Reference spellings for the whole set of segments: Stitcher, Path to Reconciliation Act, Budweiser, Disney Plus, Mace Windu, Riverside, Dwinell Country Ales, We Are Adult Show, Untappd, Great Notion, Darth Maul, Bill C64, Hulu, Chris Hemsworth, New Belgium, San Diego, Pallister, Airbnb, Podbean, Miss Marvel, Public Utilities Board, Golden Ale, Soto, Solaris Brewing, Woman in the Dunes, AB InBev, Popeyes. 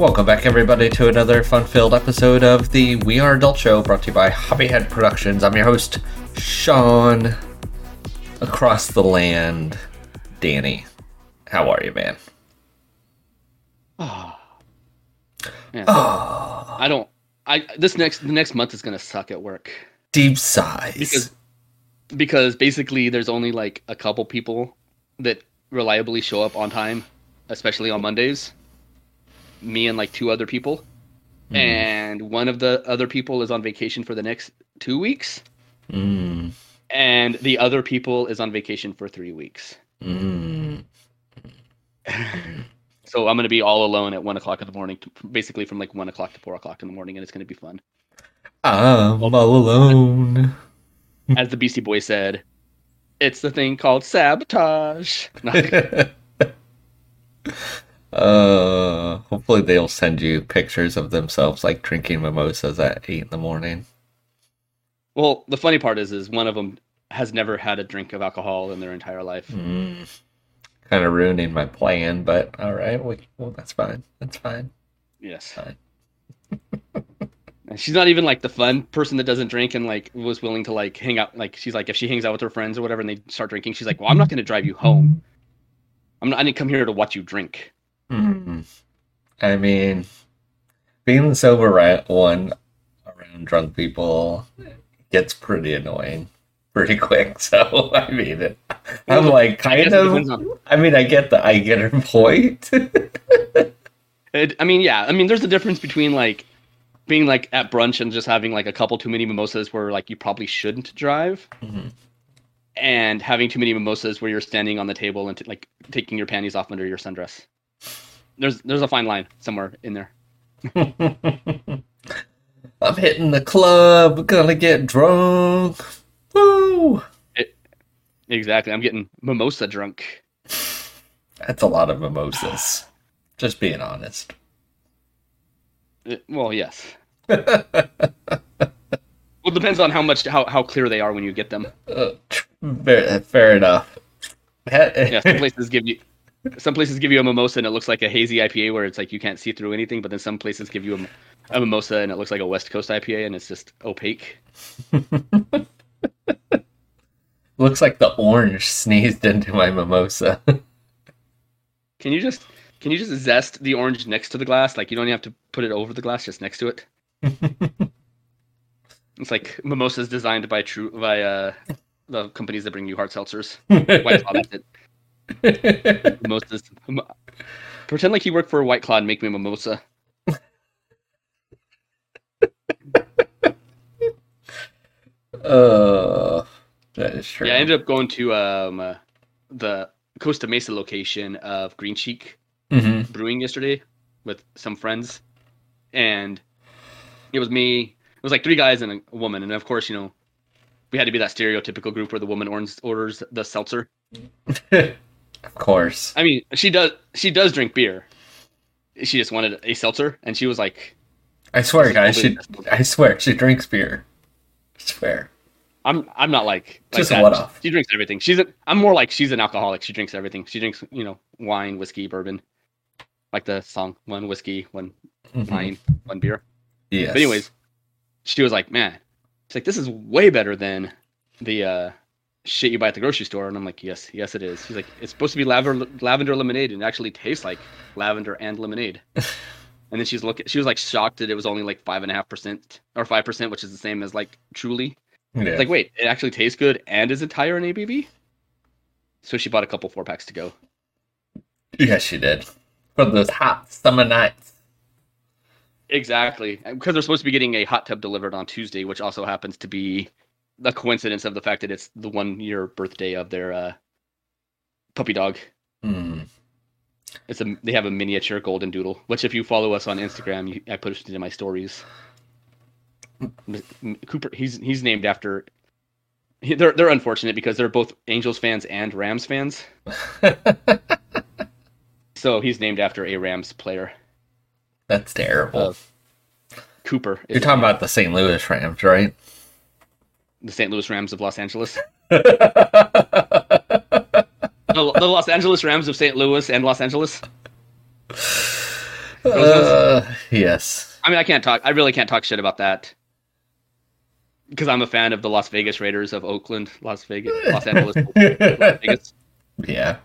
welcome back, everybody, to another fun-filled episode of the We Are Adult Show, brought to you by Hoppyhead Productions. I'm your host, Sean. Across the land, Danny. How are you, man? Oh. This next month is gonna suck at work. Deep sighs. Because basically there's only like a couple people that reliably show up on time, especially on Mondays. Me and like two other people. Mm. And one of the other people is on vacation for the next 2 weeks. Mm. And the other people is on vacation for 3 weeks. Mm. So I'm going to be all alone at 1 o'clock in the morning, basically from like 1 o'clock to 4 o'clock in the morning. And it's going to be fun. I'm all alone. As the Beastie Boy said, it's the thing called sabotage. Hopefully they'll send you pictures of themselves like drinking mimosas at 8 a.m. Well, the funny part is one of them has never had a drink of alcohol in their entire life. Mm. Kind of ruining my plan, but all right, well, that's fine. That's fine. Yes. Fine. And she's not even like the fun person that doesn't drink and like was willing to like hang out. Like she's like, if she hangs out with her friends or whatever, and they start drinking, she's like, "Well, I'm not going to drive you home. I didn't come here to watch you drink." Mm-hmm. I mean, being the sober one around drunk people gets pretty annoying pretty quick, so I mean it. I'm like, kind of. I mean, I get her point. I mean, there's a difference between like being like at brunch and just having like a couple too many mimosas where like you probably shouldn't drive, mm-hmm. and having too many mimosas where you're standing on the table and like taking your panties off under your sundress. There's a fine line somewhere in there. I'm hitting the club, gonna get drunk. Woo! Exactly. I'm getting mimosa drunk. That's a lot of mimosas. Just being honest. Well, yes. Well, it depends on how clear they are when you get them. Fair enough. Yeah, some places give you a mimosa and it looks like a hazy IPA where it's like you can't see through anything, but then some places give you a mimosa and it looks like a West Coast IPA and it's just opaque. Looks like the orange sneezed into my mimosa. Can you just zest the orange next to the glass? Like you don't even have to put it over the glass, just next to it. It's like mimosas designed by the companies that bring you hard seltzers. White Claw, that's it. Mimosas. Pretend like you work for a White Claw and make me a mimosa. That is true. Yeah, I ended up going to the Costa Mesa location of Green Cheek, mm-hmm. brewing yesterday with some friends, and it was me. It was like three guys and a woman, and of course, you know, we had to be that stereotypical group where the woman orders the seltzer. Of course. I mean, she does drink beer. She just wanted a seltzer, and she was like, "I swear, guys, she drinks beer. I swear." I'm not like just that. She drinks everything. I'm more like she's an alcoholic. She drinks everything. She drinks, you know, wine, whiskey, bourbon, like the song, one whiskey, one mm-hmm. wine, one beer. Yes. But anyways, she was like, "Man," she's like, "this is way better than the shit you buy at the grocery store." And I'm like, yes, it is. She's like, "It's supposed to be lavender lemonade, and it actually tastes like lavender and lemonade." And then she was like shocked that it was only like 5.5% or 5%, which is the same as like Truly. Yeah. It's like, wait, it actually tastes good and is it higher in ABV? So she bought a couple 4-packs to go. Yes, she did. For those hot summer nights. Exactly. Because they're supposed to be getting a hot tub delivered on Tuesday, which also happens to be the coincidence of the fact that it's the 1-year birthday of their puppy dog. Mm. They have a miniature golden doodle, which if you follow us on Instagram, I posted in my stories. Cooper, he's named after. They're unfortunate because they're both Angels fans and Rams fans. So he's named after a Rams player. That's terrible. Cooper. You're talking about the St. Louis Rams, right? The St. Louis Rams of Los Angeles. the Los Angeles Rams of St. Louis and Los Angeles. Yes. I mean, I can't talk. I really can't talk shit about that because I'm a fan of the Las Vegas Raiders of Oakland, Las Vegas, Los Angeles. Las Vegas. Yeah.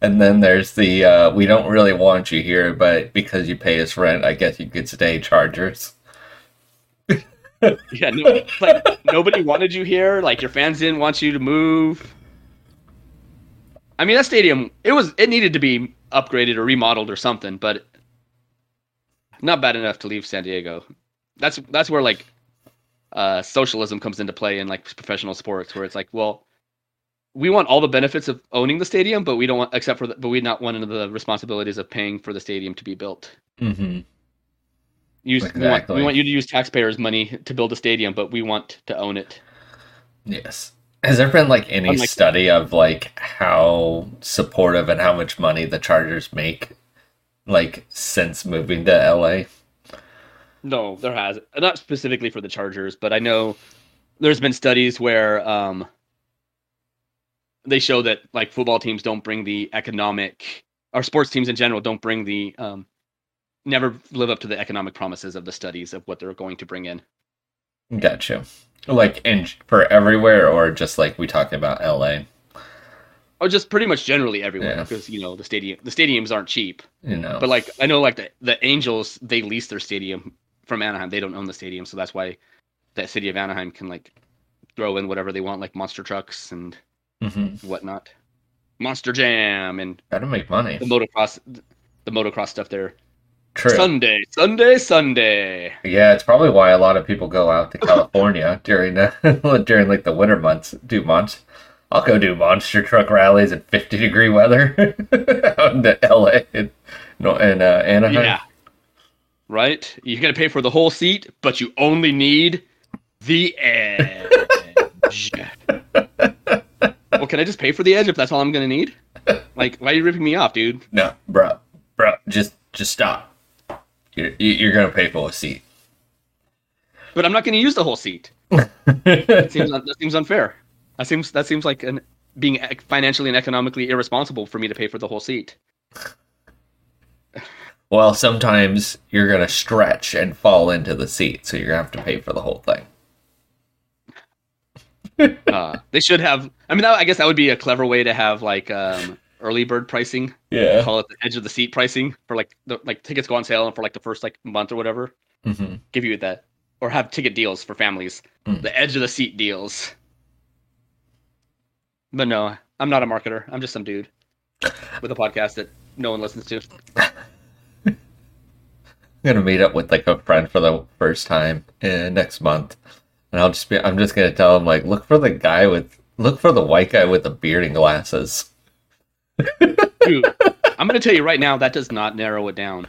And then there's the we don't really want you here, but because you pay us rent, I guess you could stay, Chargers. Yeah, no, like, nobody wanted you here. Like, your fans didn't want you to move. I mean, that stadium, it needed to be upgraded or remodeled or something, but not bad enough to leave San Diego. That's where, like, socialism comes into play in, like, professional sports, where it's like, well, we want all the benefits of owning the stadium, but we don't want, but we not want the responsibilities of paying for the stadium to be built. Mm-hmm. Exactly. We want you to use taxpayers' money to build a stadium, but we want to own it. Yes. Has there been, like, any study of, like, how supportive and how much money the Chargers make, like, since moving to LA? No, there hasn't. Not specifically for the Chargers, but I know there's been studies where they show that, like, football teams don't bring the economic, or sports teams in general don't bring the never live up to the economic promises of the studies of what they're going to bring in. Gotcha. Like, and for everywhere, or just like we talked about LA? Or just pretty much generally everywhere, because, you know, the stadiums aren't cheap. You know. But, like, I know, like, the Angels, they lease their stadium from Anaheim. They don't own the stadium, so that's why that city of Anaheim can, like, throw in whatever they want, like monster trucks and whatnot. Monster Jam and... Gotta make money. The motocross stuff there. True. Sunday. Yeah, it's probably why a lot of people go out to California during like the winter months. I'll go do monster truck rallies in 50-degree weather out into LA and Anaheim. Yeah, right. You're gonna pay for the whole seat, but you only need the edge. Well, can I just pay for the edge if that's all I'm gonna need? Like, why are you ripping me off, dude? No, bro, just stop. You're going to pay for a seat. But I'm not going to use the whole seat. That seems unfair. That seems like being financially and economically irresponsible for me to pay for the whole seat. Well, sometimes you're going to stretch and fall into the seat, so you're going to have to pay for the whole thing. They should have... I mean, I guess that would be a clever way to have, like... early bird pricing. Yeah. Call it the edge of the seat pricing for like tickets go on sale and for like the first like month or whatever. Mm-hmm. Give you that, or have ticket deals for families. Mm. The edge of the seat deals. But no, I'm not a marketer. I'm just some dude with a podcast that no one listens to. I'm going to meet up with like a friend for the first time next month. And I'm just going to tell him, like, look for the white guy with the beard and glasses. Dude, I'm gonna tell you right now, that does not narrow it down.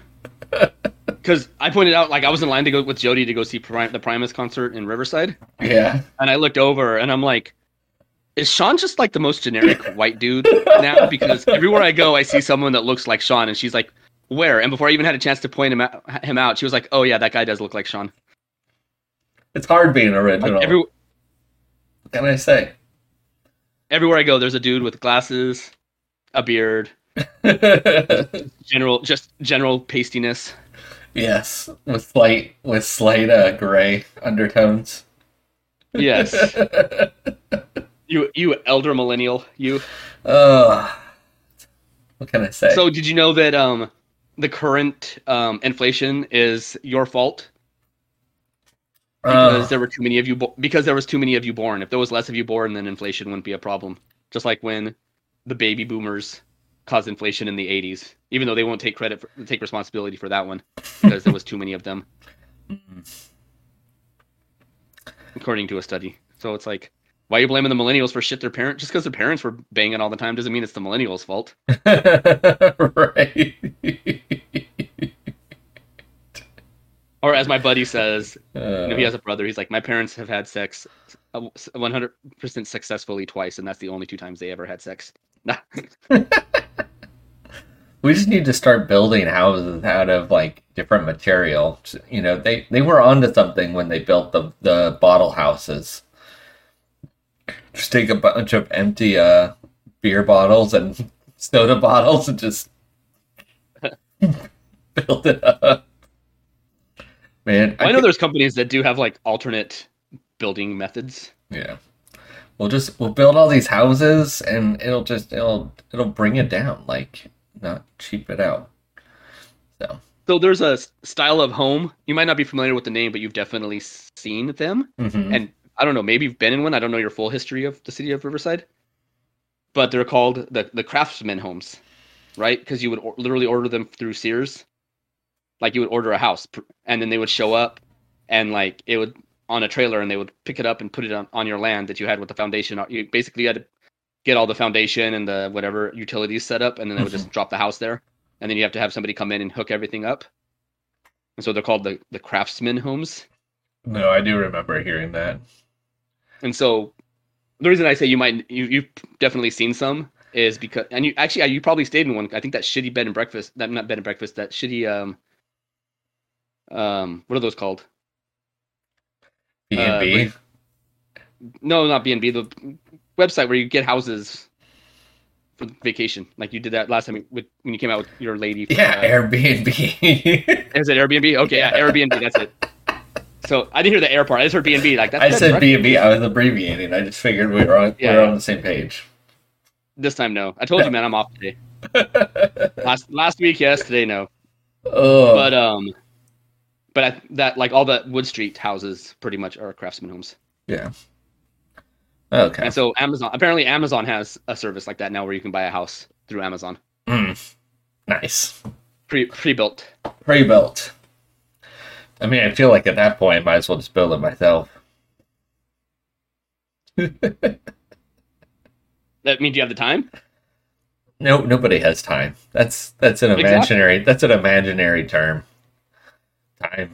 Because I pointed out, like, I was in line to go with Jody to go see the Primus concert in Riverside. Yeah. And I looked over, and I'm like, is Sean just like the most generic white dude now? Because everywhere I go, I see someone that looks like Sean, and she's like, where? And before I even had a chance to point him out, she was like, oh yeah, that guy does look like Sean. It's hard being original. Like, what can I say? Everywhere I go, there's a dude with glasses, a beard, general pastiness. Yes, with slight gray undertones. Yes. You elder millennial, you. What can I say? So did you know that the current inflation is your fault? Because there were too many of you. Because there was too many of you born. If there was less of you born, then inflation wouldn't be a problem. Just like when the baby boomers caused inflation in the 80s, even though they won't take credit for, take responsibility for that one, because there was too many of them, according to a study. So it's like, why are you blaming the millennials for shit their parents? Just because their parents were banging all the time doesn't mean it's the millennials' fault. Right. Or as my buddy says, you know, he has a brother. He's like, my parents have had sex 100% successfully twice, and that's the only two times they ever had sex. We just need to start building houses out of like different material. You know, they were onto something when they built the bottle houses. Just take a bunch of empty beer bottles and soda bottles and just build it up. Man, well, I know there's companies that do have like alternate building methods. Yeah, we'll build all these houses, and it'll bring it down, like not cheap it out. So there's a style of home. You might not be familiar with the name, but you've definitely seen them. Mm-hmm. And I don't know, maybe you've been in one. I don't know your full history of the city of Riverside, but they're called the craftsman homes, right? Because you would literally order them through Sears. Like you would order a house, and then they would show up, and like it would on a trailer, and they would pick it up and put it on your land that you had with the foundation. You basically had to get all the foundation and the whatever utilities set up, and then they would just drop the house there. And then you have to have somebody come in and hook everything up. And so they're called the craftsman homes. No, I do remember hearing that. And so the reason I say you've definitely seen some is because, and you probably stayed in one. I think that shitty bed and breakfast, that shitty, what are those called? B&B? No, not B&B. The website where you get houses for vacation, like you did that last time when you came out with your lady. Airbnb. Is it Airbnb? Okay, yeah, Airbnb. That's it. So I didn't hear the air part. I just heard B&B. Like that. I said B&B. I was abbreviating. I just figured we were on the same page. This time, no. I told you, man. I'm off today. last week, yes. Today, no. Oh. But that like all the Wood Street houses pretty much are craftsman homes. Yeah. Okay. And so apparently Amazon has a service like that now where you can buy a house through Amazon. Mm. Nice. Pre-built. Pre-built. I mean, I feel like at that point I might as well just build it myself. That means you have the time? No, nobody has time. That's an imaginary exactly. That's an imaginary term. Time.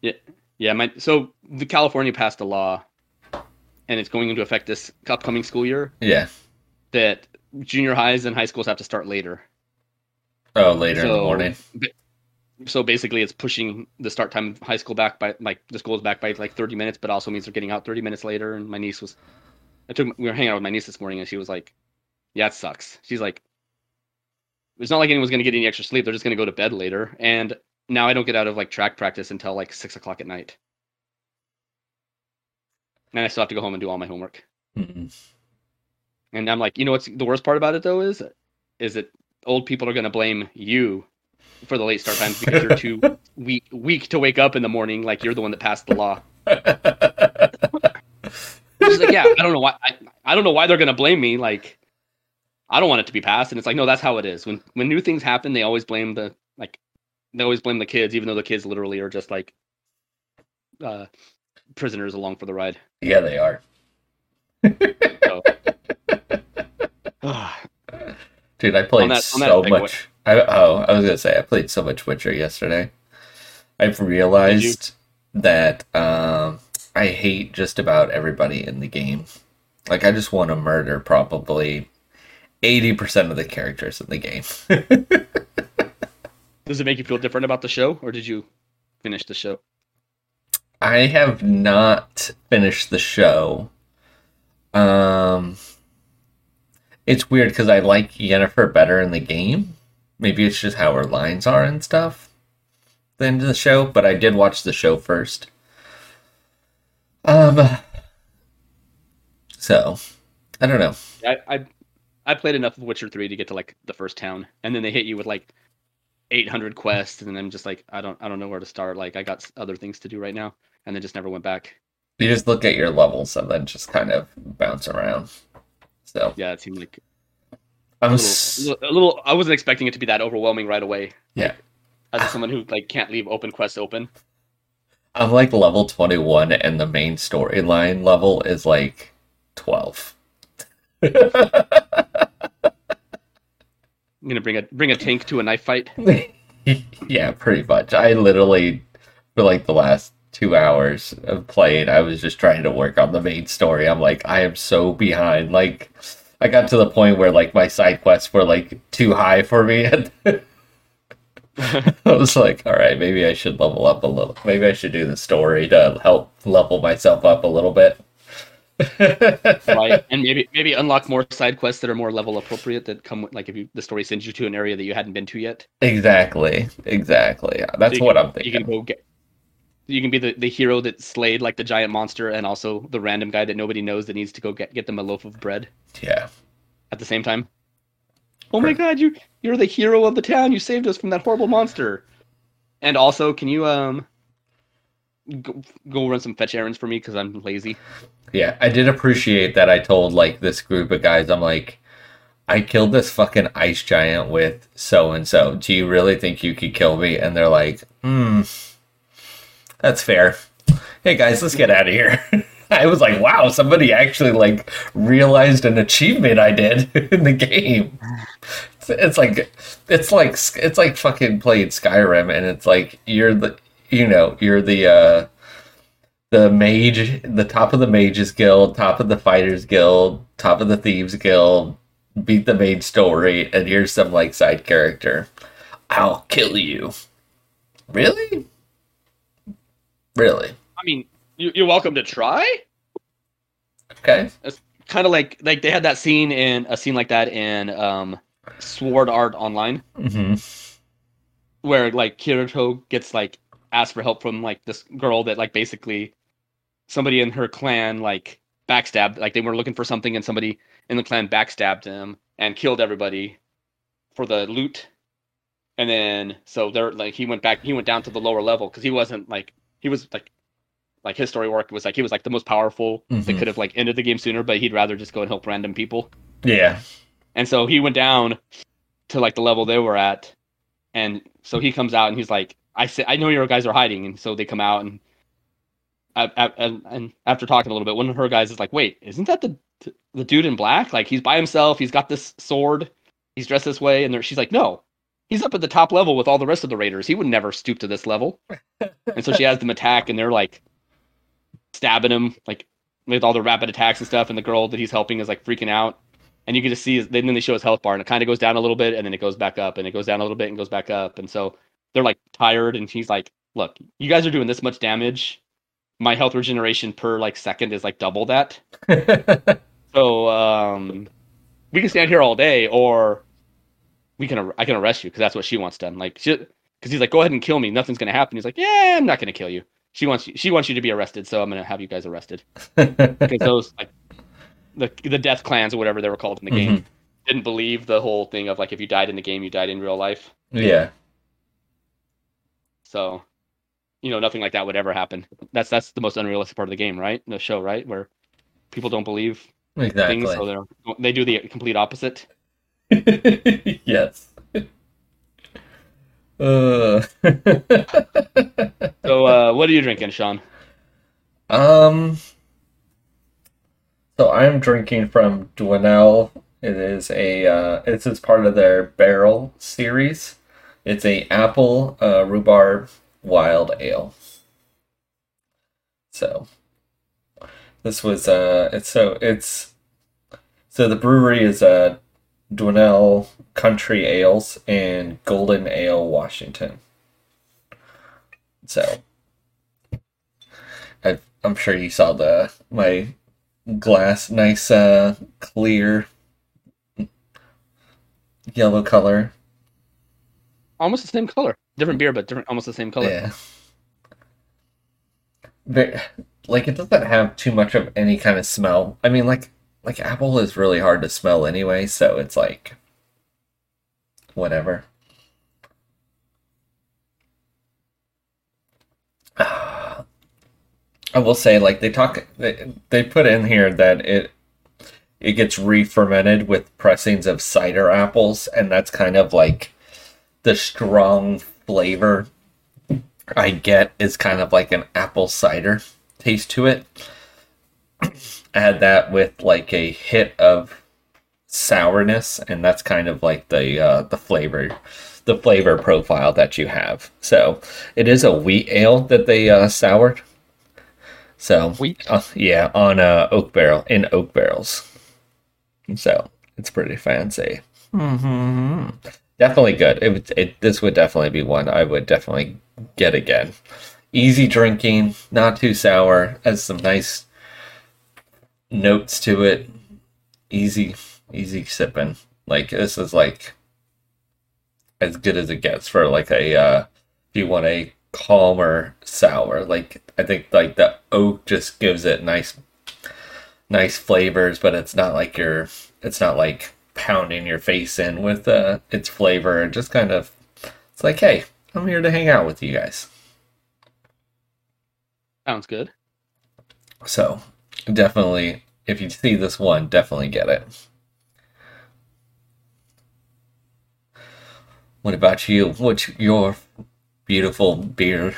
Yeah. So the California passed a law, and it's going into effect this upcoming school year. Yeah. That junior highs and high schools have to start later. Oh, later in the morning. So basically it's pushing the start time of high school back by like the school's back by like 30 minutes, but also means they're getting out 30 minutes later. And we were hanging out with my niece this morning, and she was like, yeah, it sucks. She's like, it's not like anyone's going to get any extra sleep. They're just going to go to bed later. And now I don't get out of like track practice until like 6:00 at night. And I still have to go home and do all my homework. Mm-mm. And I'm like, you know what's the worst part about it, though, is that old people are going to blame you for the late start times because you're too weak to wake up in the morning. Like, you're the one that passed the law. She's like, yeah, I don't know why. I don't know why they're going to blame me. Like, I don't want it to be passed. And it's like, no, that's how it is. When new things happen, they always blame the kids, even though the kids literally are just like prisoners along for the ride. Yeah, they are. So. Dude, I played so much. I was gonna say I played so much Witcher yesterday. I've realized that I hate just about everybody in the game. Like, I just want to murder probably 80% of the characters in the game. Does it make you feel different about the show, or did you finish the show? I have not finished the show. It's weird because I like Yennefer better in the game. Maybe it's just how her lines are and stuff than the show, but I did watch the show first. So, I don't know. I played enough of Witcher 3 to get to like the first town, and then they hit you with like 800 quests, and I'm just like, I don't know where to start. Like, I got other things to do right now, and then just never went back. You just look at your levels and then just kind of bounce around. So yeah, it seemed like a little. I wasn't expecting it to be that overwhelming right away. Yeah, like, as someone who like can't leave open quests open. I'm like level 21, and the main storyline level is like 12. I'm gonna bring a tank to a knife fight. Yeah, pretty much. I literally, for like the last 2 hours of playing, I was just trying to work on the main story. I'm like, I am so behind. Like, I got to the point where like my side quests were like too high for me. I was like, all right, maybe I should level up a little. Maybe I should do the story to help level myself up a little bit. Right, and maybe unlock more side quests that are more level appropriate that come with, like, if you, the story sends you to an area that you hadn't been to yet. Exactly. That's so what I'm thinking. You can be the hero that slayed like the giant monster, and also the random guy that nobody knows that needs to go get them a loaf of bread. Yeah. At the same time. Oh my God, you're the hero of the town. You saved us from that horrible monster. And also, can you go run some fetch errands for me because I'm lazy? Yeah, I did appreciate that. I told like this group of guys, I'm like, I killed this fucking ice giant with so and so. Do you really think you could kill me? And they're like, that's fair. Hey guys, let's get out of here. I was like, wow, somebody actually like realized an achievement I did in the game. It's like fucking playing Skyrim, and it's like you're the mage, the top of the mages guild, top of the fighters guild, top of the thieves guild, beat the main story, and here's some like side character. I'll kill you. Really? Really? I mean, you're welcome to try. Okay. It's kind of like they had that scene in a scene like that in Sword Art Online, where like Kirito gets like asked for help from like this girl that like basically somebody in her clan like backstabbed. Like they were looking for something, and somebody in the clan backstabbed him and killed everybody for the loot. And then so they're like he went down to the lower level because he was like his story work was like he was like the most powerful that could have like ended the game sooner, but he'd rather just go and help random people. Yeah. And so he went down to like the level they were at, and so he comes out and he's like, I know your guys are hiding, and so they come out, and I, and after talking a little bit, one of her guys is like, wait, isn't that the dude in black? Like he's by himself, he's got this sword, he's dressed this way, and she's like, no, he's up at the top level with all the rest of the Raiders. He would never stoop to this level. And so she has them attack, and they're like stabbing him like with all the rapid attacks and stuff, and the girl that he's helping is like freaking out. And you can just see, then they show his health bar, and it kind of goes down a little bit, and then it goes back up, and it goes down a little bit, and goes back up. And so they're like tired, and he's like, look, you guys are doing this much damage. My health regeneration per like second is like double that. So we can stand here all day, or I can arrest you, because that's what she wants done. Like, because he's like, go ahead and kill me. Nothing's going to happen. He's like, yeah, I'm not going to kill you. She wants you to be arrested, so I'm going to have you guys arrested. Because those like the death clans or whatever they were called in the game didn't believe the whole thing of like if you died in the game, you died in real life. Yeah. So, you know, nothing like that would ever happen. That's the most unrealistic part of the game, right? The show, right, where people don't believe things, so they do the complete opposite. Yes. So what are you drinking, Sean? So I'm drinking from Dwinell. It is a this is part of their barrel series. It's a apple rhubarb wild ale. So this was the brewery is Dwinell Country Ales and Golden Ale, Washington. So I'm sure you saw my glass, nice clear yellow color. Almost the same color. Different beer, but almost the same color. Yeah. Like, it doesn't have too much of any kind of smell. I mean, like apple is really hard to smell anyway, so it's like whatever. I will say, like, they put in here that it gets re-fermented with pressings of cider apples, and that's kind of like the strong flavor I get is kind of like an apple cider taste to it. I had that with like a hit of sourness, and that's kind of like the flavor profile that you have. So it is a wheat ale that they soured. So wheat, on oak barrels. So it's pretty fancy. Definitely good. This would definitely be one I would definitely get again. Easy drinking, not too sour, has some nice notes to it. Easy sipping. Like, this is like as good as it gets for like a if you want a calmer sour. Like, I think like the oak just gives it nice flavors, but it's not like pounding your face in with its flavor. Just kind of, it's like, hey, I'm here to hang out with you guys. Sounds good. So definitely, if you see this one, definitely get it. What about you? What's your beautiful beer?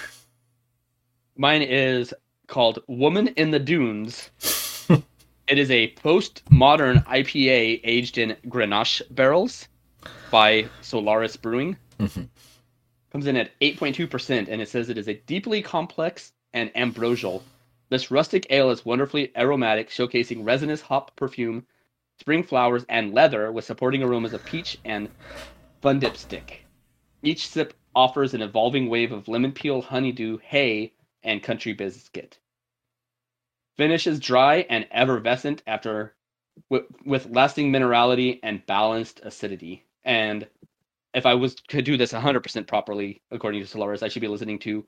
Mine is called Woman in the Dunes. It is a postmodern IPA aged in Grenache barrels by Solaris Brewing. Mm-hmm. Comes in at 8.2%, and it says it is a deeply complex and ambrosial. This rustic ale is wonderfully aromatic, showcasing resinous hop perfume, spring flowers, and leather, with supporting aromas of peach and bundipstick. Each sip offers an evolving wave of lemon peel, honeydew, hay, and country biscuit. Finish is dry and effervescent with lasting minerality and balanced acidity. And if I was to do this 100% properly, according to Solaris, I should be listening to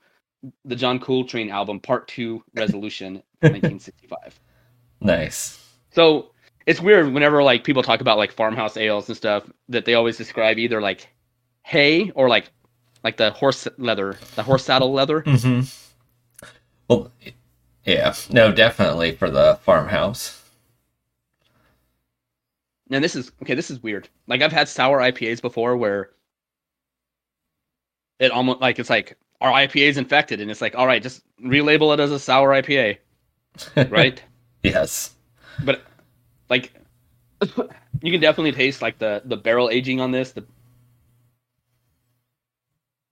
the John Coltrane album, Part 2, Resolution, 1965. Nice. So it's weird whenever like people talk about like farmhouse ales and stuff, that they always describe either like hay or like the horse saddle leather. Mm-hmm. Well, yeah, no, definitely for the farmhouse. And this is weird. Like, I've had sour IPAs before where it almost like, it's like, our IPA is infected, and it's like, all right, just relabel it as a sour IPA, right? Yes. But like, you can definitely taste like the barrel aging on this.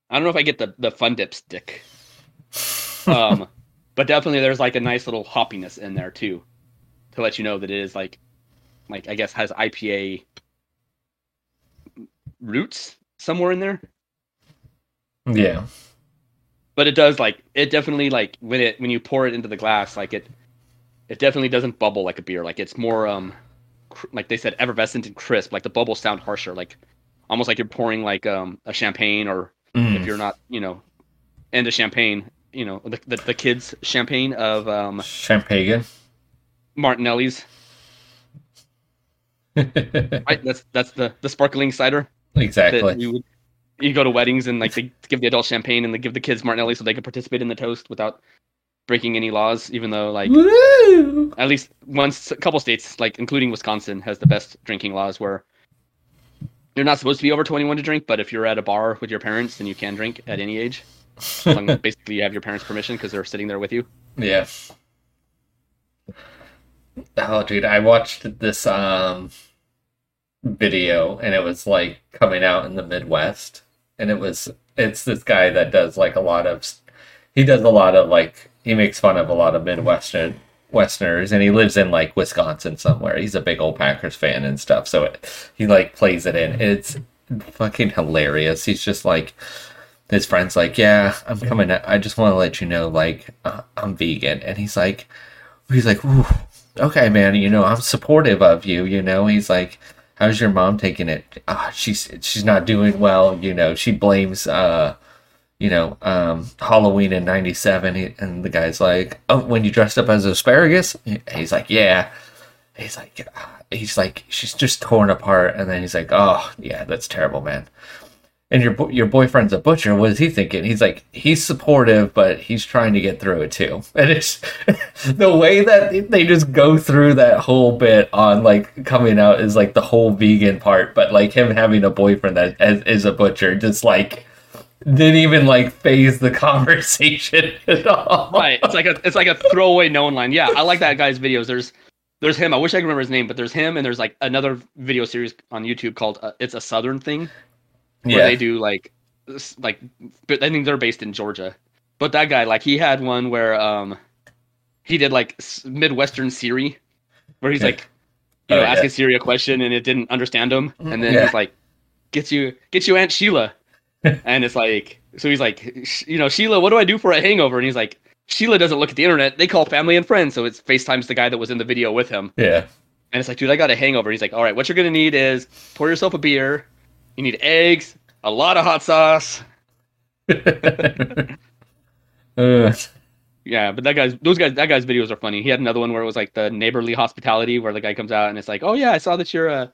I don't know if I get the fun dip stick. But definitely there's like a nice little hoppiness in there too, to let you know that it is like I guess has IPA roots somewhere in there. Yeah. But it does like, it definitely like when you pour it into the glass, like it definitely doesn't bubble like a beer. Like, it's more like they said, effervescent and crisp. Like, the bubbles sound harsher, like almost like you're pouring like a champagne, or if you're not, into champagne. You know, the kids' champagne of Champagne. Martinelli's. Right? That's the sparkling cider. Exactly. You go to weddings and like they give the adult champagne and they give the kids Martinelli so they can participate in the toast without breaking any laws, even though like Woo! At least a couple states, like including Wisconsin, has the best drinking laws where you're not supposed to be over 21 to drink, but if you're at a bar with your parents, then you can drink at any age. As long as basically you have your parents' permission because they're sitting there with you. Yeah. Oh, dude, I watched this video, and it was like coming out in the Midwest, and it's this guy that does like he makes fun of a lot of Midwesterners, and he lives in like Wisconsin somewhere. He's a big old Packers fan and stuff, so he like plays it in. It's fucking hilarious. He's just like, his friend's like, yeah, I'm coming out. I just want to let you know, like, I'm vegan. And he's like, ooh, okay, man, I'm supportive of you, He's like, how's your mom taking it? She's not doing well, She blames, Halloween in 97. And the guy's like, oh, when you dressed up as asparagus? He's like, yeah. He's like, she's just torn apart. And then he's like, oh, yeah, that's terrible, man. And your boyfriend's a butcher. What is he thinking? He's like, he's supportive, but he's trying to get through it too. And it's the way that they just go through that whole bit on like coming out is like the whole vegan part, but like him having a boyfriend that is a butcher just like didn't even like phase the conversation at all. Right? It's like a throwaway known line. Yeah, I like that guy's videos. There's him. I wish I could remember his name, but there's him, and there's like another video series on YouTube called "It's a Southern Thing." Where yeah. They do like I think they're based in Georgia, but that guy like he had one where he did like Midwestern Siri, where he's like asking Siri a question and it didn't understand him, and then he's like, get you Aunt Sheila, and it's like so he's like Sheila, what do I do for a hangover? And he's like, Sheila doesn't look at the internet. They call family and friends. So it's FaceTimes the guy that was in the video with him. Yeah. And it's like, dude, I got a hangover. He's like, all right, what you're going to need is pour yourself a beer. You need eggs, a lot of hot sauce. Yeah, but that guy's videos are funny. He had another one where it was like the neighborly hospitality where the guy comes out and it's like, oh yeah, I saw that you're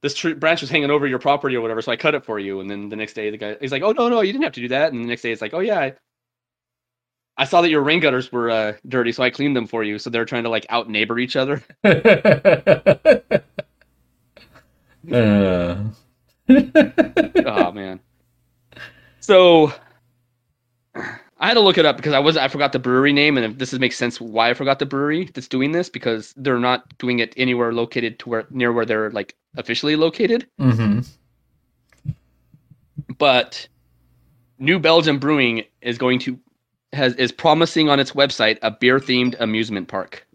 this tree branch was hanging over your property or whatever, so I cut it for you. And then the next day the guy, he's like, oh no, you didn't have to do that. And the next day it's like, oh yeah, I saw that your rain gutters were dirty, so I cleaned them for you. So they're trying to like out neighbor each other. Oh man. So I had to look it up because I forgot the brewery name, and this makes sense why I forgot the brewery that's doing this, because they're not doing it anywhere located to near where they're like officially located. Mm-hmm. But New Belgium Brewing is is promising on its website a beer themed amusement park.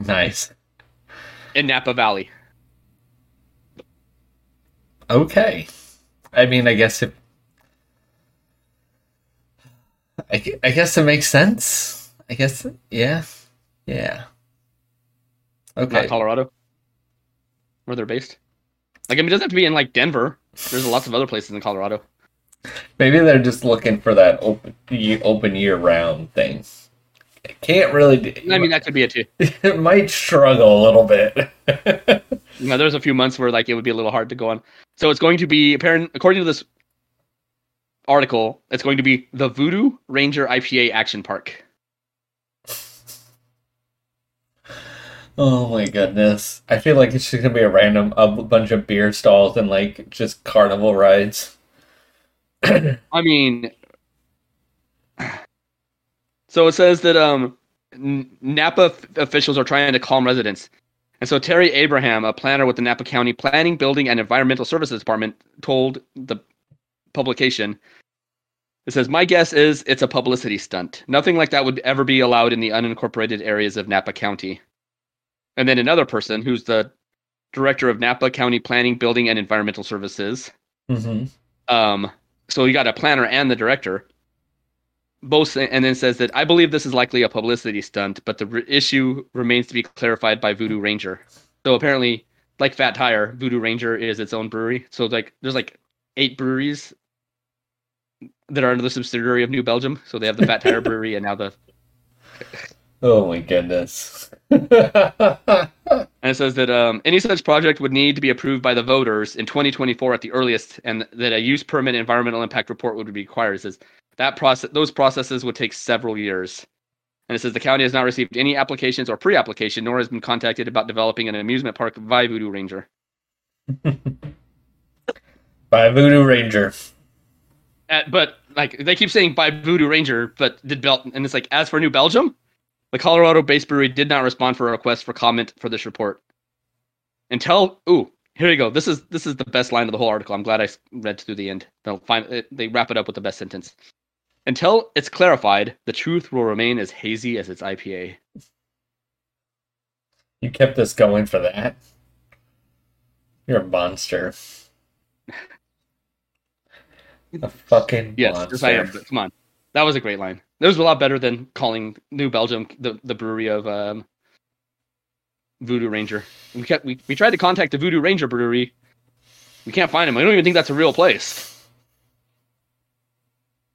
Nice. In Napa Valley. Okay. I mean, I guess it. I guess it makes sense. I guess, yeah. Okay. Not Colorado, where they're based. Like, I mean, it doesn't have to be in like Denver. There's lots of other places in Colorado. Maybe they're just looking for that open year-round thing. It can't really. I mean, that could be it too. It might struggle a little bit. You know, there's a few months where like it would be a little hard to go on. So it's going to be apparent, according to this article, it's going to be the Voodoo Ranger IPA Action Park. Oh my goodness. I feel like it's just going to be a bunch of beer stalls and like just carnival rides. I mean, so it says that Napa officials are trying to calm residents. And so Terry Abraham, a planner with the Napa County Planning, Building, and Environmental Services Department, told the publication, it says, my guess is it's a publicity stunt. Nothing like that would ever be allowed in the unincorporated areas of Napa County. And then another person, who's the director of Napa County Planning, Building, and Environmental Services. Mm-hmm. So you got a planner and the director. Both, and then says that I believe this is likely a publicity stunt, but the issue remains to be clarified by Voodoo Ranger. So apparently, like Fat Tire, Voodoo Ranger is its own brewery. So like, there's like 8 breweries that are under the subsidiary of New Belgium. So they have the Fat Tire brewery, and now the. Oh my goodness! And it says that any such project would need to be approved by the voters in 2024 at the earliest, and that a use permit environmental impact report would be required. It says that those processes would take several years. And it says the county has not received any applications or pre-application, nor has been contacted about developing an amusement park by Voodoo Ranger. By Voodoo Ranger. But like they keep saying by Voodoo Ranger, but and it's like, as for New Belgium, the Colorado-based brewery did not respond for a request for comment for this report. Here you go. This is the best line of the whole article. I'm glad I read through the end. They wrap it up with the best sentence. Until it's clarified, the truth will remain as hazy as its IPA. You kept us going for that. You're a monster. A fucking monster. Yes, I am. Come on. That was a great line. That was a lot better than calling New Belgium the brewery of Voodoo Ranger. We tried to contact the Voodoo Ranger brewery. We can't find him. I don't even think that's a real place.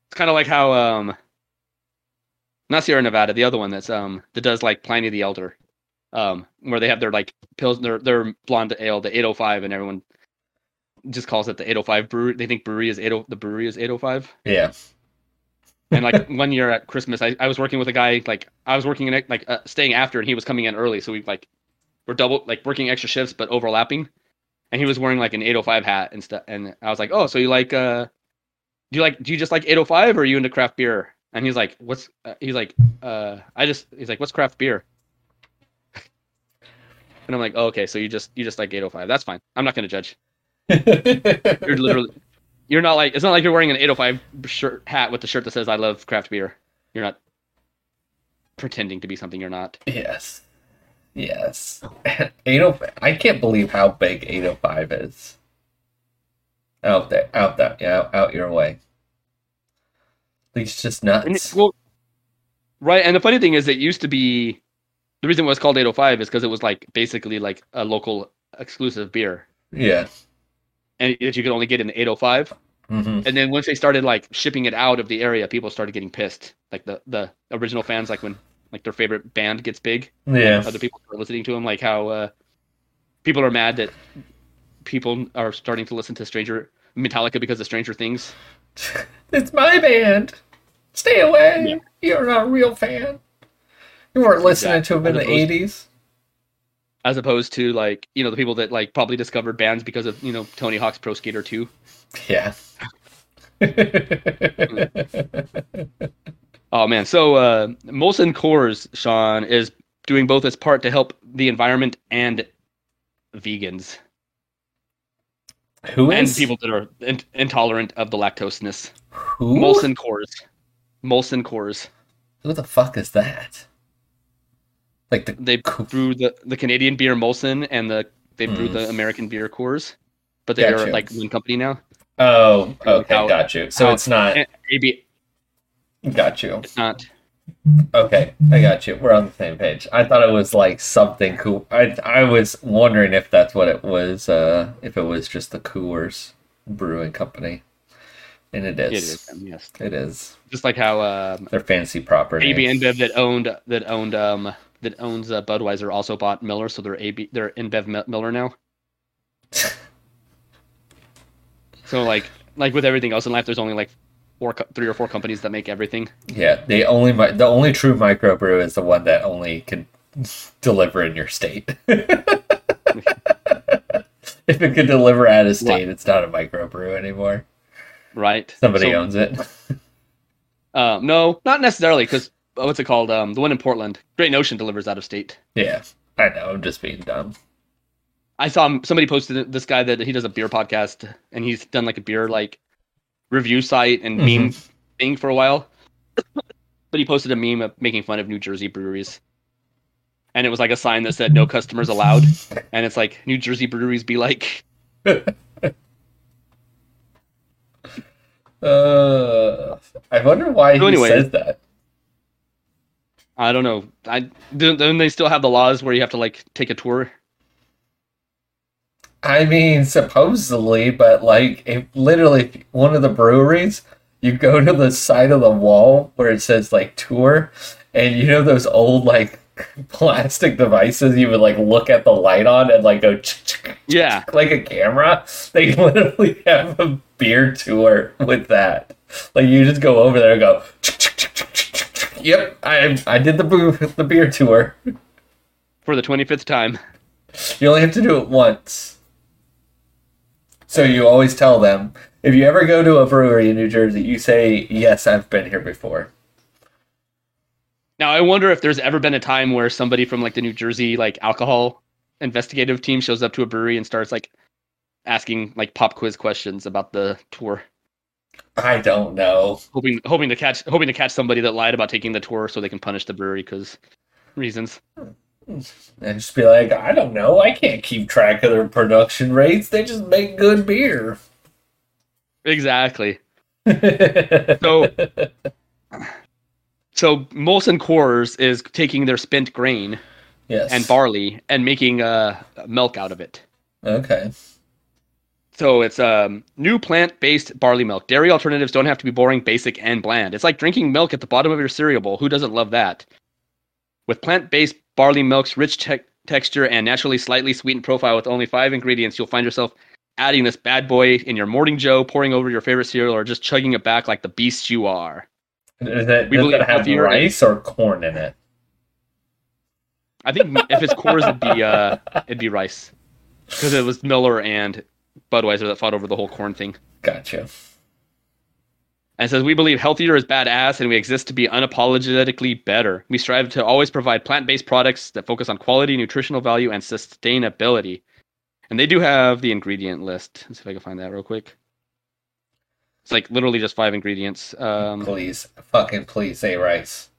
It's kind of like how not Sierra Nevada, the other one that's that does like Pliny the Elder, where they have their like pills, their blonde ale, the 805, and everyone just calls it the 805 brewery. They think the brewery is 805. Yeah. And like one year at Christmas, I was working with a guy, like I was working in like staying after, and he was coming in early, so we like. We're double, like working extra shifts, but overlapping. And he was wearing like an 805 hat and stuff. And I was like, oh, so you like, do you just like 805 or are you into craft beer? And he's like, what's craft beer? And I'm like, oh, okay. So you just like 805. That's fine. I'm not going to judge. You're not like, it's not like you're wearing an 805 shirt hat with the shirt that says, I love craft beer. You're not pretending to be something you're not. Yes. 805. I can't believe how big 805 is. Out your way. It's just nuts. Well, Right. And the funny thing is, it used to be, the reason why it's called 805 is because it was like basically like a local exclusive beer. Yeah. And that you could only get in 805. Mm-hmm. And then once they started like shipping it out of the area, people started getting pissed. Like the original fans, like when like their favorite band gets big. Yeah. Other people are listening to them, like how people are mad that people are starting to listen to Metallica because of Stranger Things. It's my band. Stay away. Yeah. You're not a real fan. You weren't listening to them in the 80s. As opposed to like, you know, the people that like probably discovered bands because of, you know, Tony Hawk's Pro Skater 2. Yeah. Oh man. So Molson Coors, Sean, is doing both as part to help the environment and vegans. Who is? And people that are intolerant of the lactoseness. Who? Molson Coors. Molson Coors. Who the fuck is that? Like they brew the Canadian beer Molson, and they brew the American beer Coors, but they are like one company now. Oh, okay, got you. So it's not AB. Got you. It's not. Okay, I got you. We're on the same page. I thought it was like something cool. I was wondering if that's what it was. If it was just the Coors Brewing Company, and it is. It is. Yes, it is. Just like how their fancy property. AB InBev that owns Budweiser also bought Miller, so they're InBev Miller now. So like with everything else in life, there's only like three or four companies that make everything. Yeah, the only true microbrew is the one that only can deliver in your state. If it could deliver out of state, it's not a microbrew anymore. Right. Somebody owns it. No, not necessarily, because. What's it called? The one in Portland, Great Notion, delivers out of state. Yeah, I know. I'm just being dumb. I saw somebody posted this guy that he does a beer podcast, and he's done like a beer like review site and meme thing for a while. But he posted a meme of making fun of New Jersey breweries, and it was like a sign that said "No customers allowed," and it's like New Jersey breweries be like. I wonder why he says that. I don't know. Don't they still have the laws where you have to like take a tour? I mean, supposedly, but like, if literally one of the breweries, you go to the side of the wall where it says like tour, and you know those old like plastic devices you would like look at the light on and like go like a camera. They literally have a beer tour with that. Like you just go over there and go. Yep, I did the beer tour for the 25th time. You only have to do it once, so you always tell them if you ever go to a brewery in New Jersey, you say, "Yes, I've been here before." Now I wonder if there's ever been a time where somebody from like the New Jersey like alcohol investigative team shows up to a brewery and starts like asking like pop quiz questions about the tour. I don't know. Hoping to catch somebody that lied about taking the tour, so they can punish the brewery because reasons. And just be like, I don't know. I can't keep track of their production rates. They just make good beer. Exactly. So Molson Coors is taking their spent grain, and barley, and making milk out of it. Okay. So it's new plant-based barley milk. Dairy alternatives don't have to be boring, basic, and bland. It's like drinking milk at the bottom of your cereal bowl. Who doesn't love that? With plant-based barley milk's rich texture and naturally slightly sweetened profile with only 5 ingredients, you'll find yourself adding this bad boy in your morning joe, pouring over your favorite cereal, or just chugging it back like the beast you are. Does that have rice or corn in it? I think if it's Coors, it'd be rice. Because it was Miller and Budweiser that fought over the whole corn thing. Gotcha. And it says, we believe healthier is badass, and we exist to be unapologetically better. We strive to always provide plant-based products that focus on quality, nutritional value, and sustainability. And they do have the ingredient list. Let's see if I can find that real quick. It's like literally just 5 ingredients. Please say rice.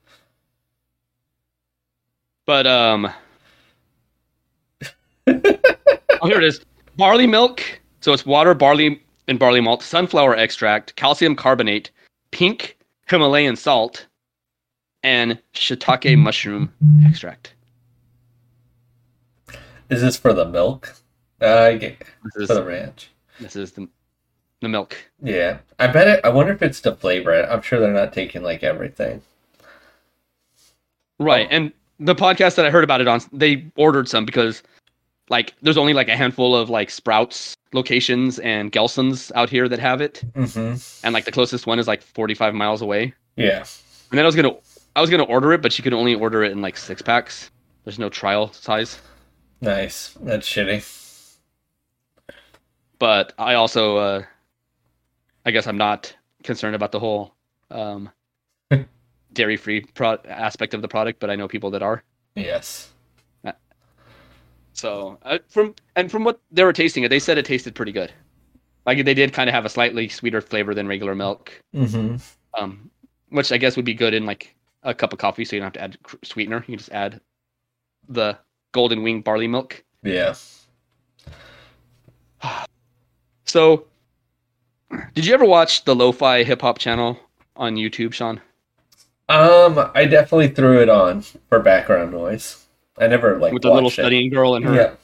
But, oh, here it is. Barley milk. So it's water, barley, and barley malt, sunflower extract, calcium carbonate, pink Himalayan salt, and shiitake mushroom extract. Is this for the milk? For the ranch. This is the milk. Yeah. I wonder if it's to flavor it. I'm sure they're not taking like everything. Right. Oh. And the podcast that I heard about it on, they ordered some because like there's only like a handful of like Sprouts locations and Gelson's out here that have it. Mm-hmm. And like the closest one is like 45 miles away. Yeah. And then I was gonna order it, but you can only order it in like 6-packs. There's no trial size. Nice. That's shitty. But I also, I guess I'm not concerned about the whole dairy-free aspect of the product, but I know people that are. Yes. So from what they were tasting it, they said it tasted pretty good. Like they did kind of have a slightly sweeter flavor than regular milk. Mm-hmm. Which I guess would be good in like a cup of coffee, so you don't have to add sweetener. You can just add the Golden Wing barley milk. Yeah. So, did you ever watch the Lo-Fi Hip Hop channel on YouTube, Sean? I definitely threw it on for background noise. I never like with the little studying girl and her. Yeah.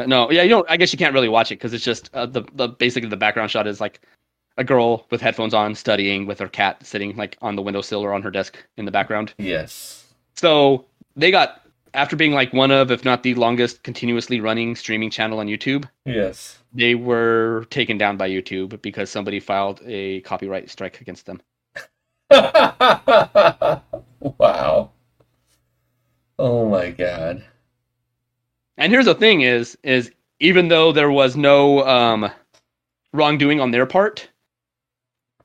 Yeah. No. Yeah. You don't. I guess you can't really watch it because it's just the basically the background shot is like a girl with headphones on studying with her cat sitting like on the windowsill or on her desk in the background. Yes. So they got. After being like one of, if not the longest continuously running streaming channel on YouTube, yes, they were taken down by YouTube because somebody filed a copyright strike against them. Wow. Oh my God. And here's the thing is even though there was no wrongdoing on their part,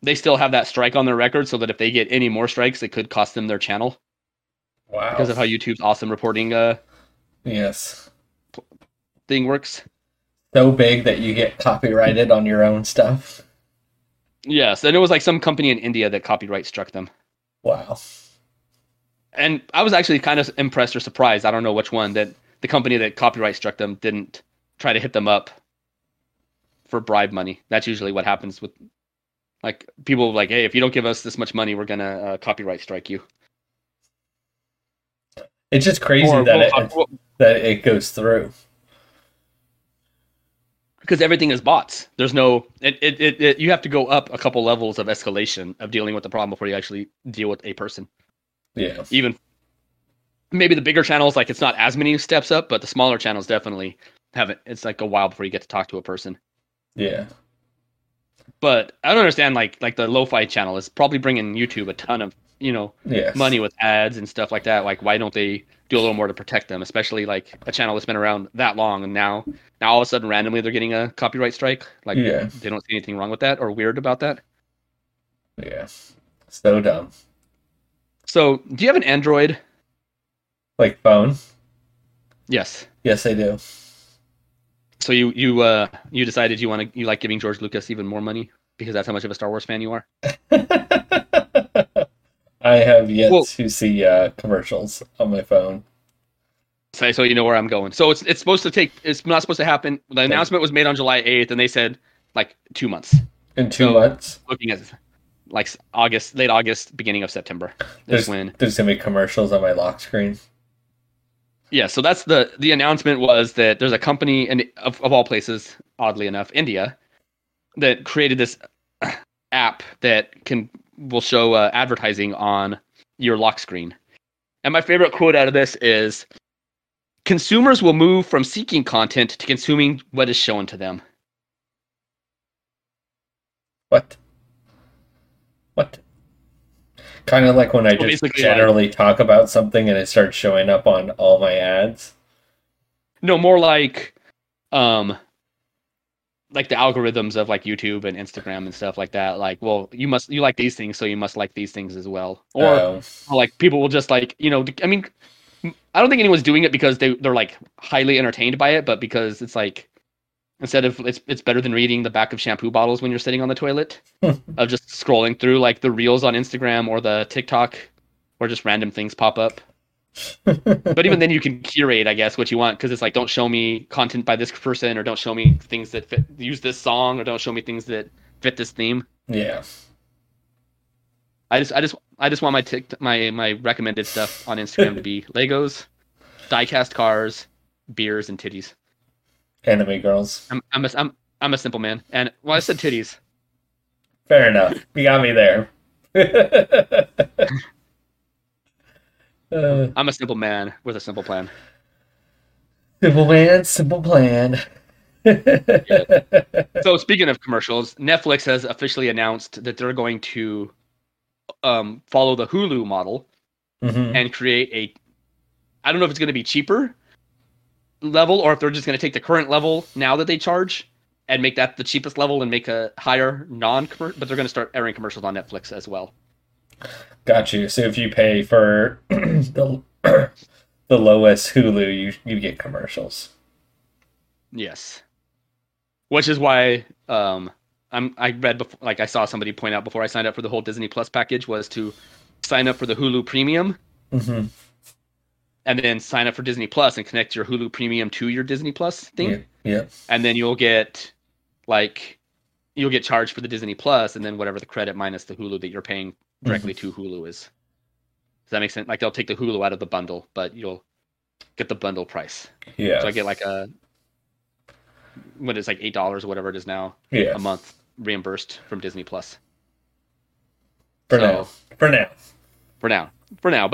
they still have that strike on their record so that if they get any more strikes, it could cost them their channel. Wow. Because of how YouTube's awesome reporting thing works. So big that you get copyrighted on your own stuff. Yes, and it was like some company in India that copyright struck them. Wow. And I was actually kind of impressed or surprised, I don't know which one, that the company that copyright struck them didn't try to hit them up for bribe money. That's usually what happens with like people like, hey, if you don't give us this much money, we're going to copyright strike you. It's just crazy that it goes through. Because everything is bots. There's no... you have to go up a couple levels of escalation of dealing with the problem before you actually deal with a person. Yeah. Even... Maybe the bigger channels, like, it's not as many steps up, but the smaller channels definitely haven't... It's like a while before you get to talk to a person. Yeah. But I don't understand, like the Lo-Fi channel is probably bringing YouTube a ton of... money with ads and stuff like that. Like, why don't they do a little more to protect them, especially like a channel that's been around that long and now all of a sudden randomly they're getting a copyright strike. Like, they don't see anything wrong with that or weird about that. Yeah. So dumb. So, do you have an Android? Like phone? Yes. Yes, I do. So you decided you like giving George Lucas even more money because that's how much of a Star Wars fan you are? I have yet to see commercials on my phone. So you know where I'm going. So it's supposed to take. It's not supposed to happen. The announcement was made on July 8th, and they said like 2 months. In 2 months, looking at like August, late August, beginning of September. There's gonna be commercials on my lock screen. Yeah. So that's the announcement was that there's a company in of all places, oddly enough, India, that created this app that will show advertising on your lock screen. And my favorite quote out of this is, consumers will move from seeking content to consuming what is shown to them. What? Kind of like when I just generally talk about something and it starts showing up on all my ads? No, more like the algorithms of like YouTube and Instagram and stuff like that. Like, well, you like these things, so you must like these things as well. Or like people will just like, I mean, I don't think anyone's doing it because they're like highly entertained by it, but because it's like, instead of it's better than reading the back of shampoo bottles when you're sitting on the toilet of just scrolling through like the reels on Instagram or the TikTok where just random things pop up. But even then you can curate, I guess, what you want, because it's like, don't show me content by this person, or don't show me things that use this song, or don't show me things that fit this theme. Yeah. I just I just want my my recommended stuff on Instagram to be Legos, diecast cars, beers, and titties. Anime girls. I'm a simple man, and well, I said titties. Fair enough. You got me there. I'm a simple man with a simple plan. Simple man, simple plan. Yeah. So speaking of commercials, Netflix has officially announced that they're going to follow the Hulu model and create I don't know if it's going to be cheaper level or if they're just going to take the current level now that they charge and make that the cheapest level and make a higher but they're going to start airing commercials on Netflix as well. Got you. So if you pay for the lowest Hulu, you get commercials. Yes. Which is why I read before, like I saw somebody point out before I signed up for the whole Disney Plus package was to sign up for the Hulu Premium and then sign up for Disney Plus and connect your Hulu Premium to your Disney Plus thing. Yeah. And then you'll get charged for the Disney Plus and then whatever the credit minus the Hulu that you're paying directly to Hulu is. Does that make sense? Like they'll take the Hulu out of the bundle, but you'll get the bundle price. Yeah. So I get like like $8 or whatever it is now a month reimbursed from Disney Plus. For now. But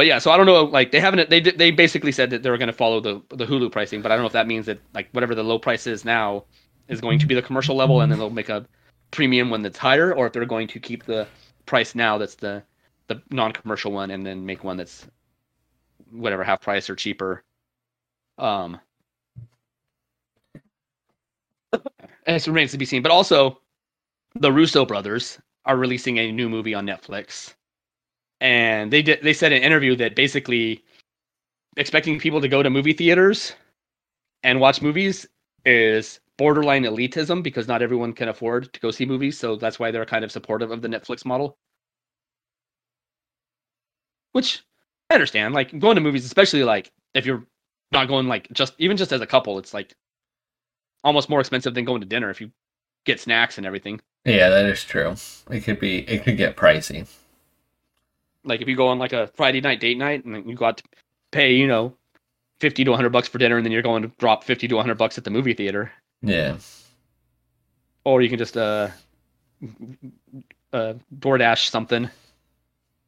yeah, so I don't know, like they basically said that they were going to follow the Hulu pricing, but I don't know if that means that like whatever the low price is now is going to be the commercial level and then they'll make a premium one that's higher, or if they're going to keep the price now that's the non-commercial one and then make one that's whatever half price or cheaper. And it remains to be seen. But also, the Russo brothers are releasing a new movie on Netflix, and they said in an interview that basically expecting people to go to movie theaters and watch movies is borderline elitism because not everyone can afford to go see movies. So that's why they're kind of supportive of the Netflix model, which I understand. Like going to movies, especially like if you're not going like just as a couple, it's like almost more expensive than going to dinner if you get snacks and everything. Yeah, that is true. It could get pricey. Like if you go on like a Friday night date night and you go out to pay, $50 to $100 for dinner and then you're going to drop $50 to $100 at the movie theater. Yeah. Or you can just DoorDash something,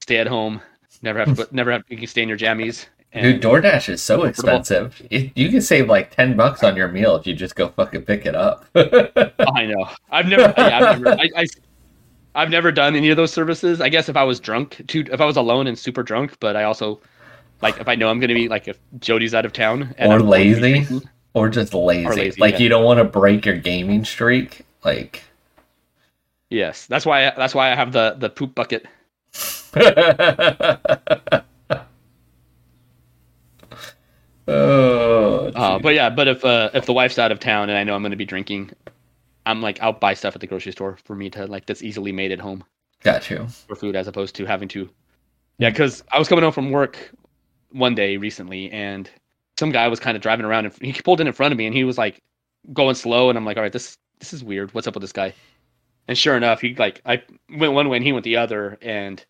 stay at home, you can stay in your jammies. Dude, DoorDash is so expensive. You can save like $10 on your meal if you just go fucking pick it up. I know. I've never done any of those services. I guess if I was drunk, if I was alone and super drunk, but I also, like, if I know I'm going to be, like, if Jody's out of town. Or just lazy. Like, you don't want to break your gaming streak. Like. Yes. That's why I have the poop bucket. Oh, but if the wife's out of town and I know I'm going to be drinking, I'm like, I'll buy stuff at the grocery store for me to like, that's easily made at home. Got you. For food as opposed to having to. Yeah. Cause I was coming home from work one day recently and some guy was kind of driving around and he pulled in front of me and he was like going slow. And I'm like, all right, this is weird. What's up with this guy? And sure enough, I went one way and he went the other and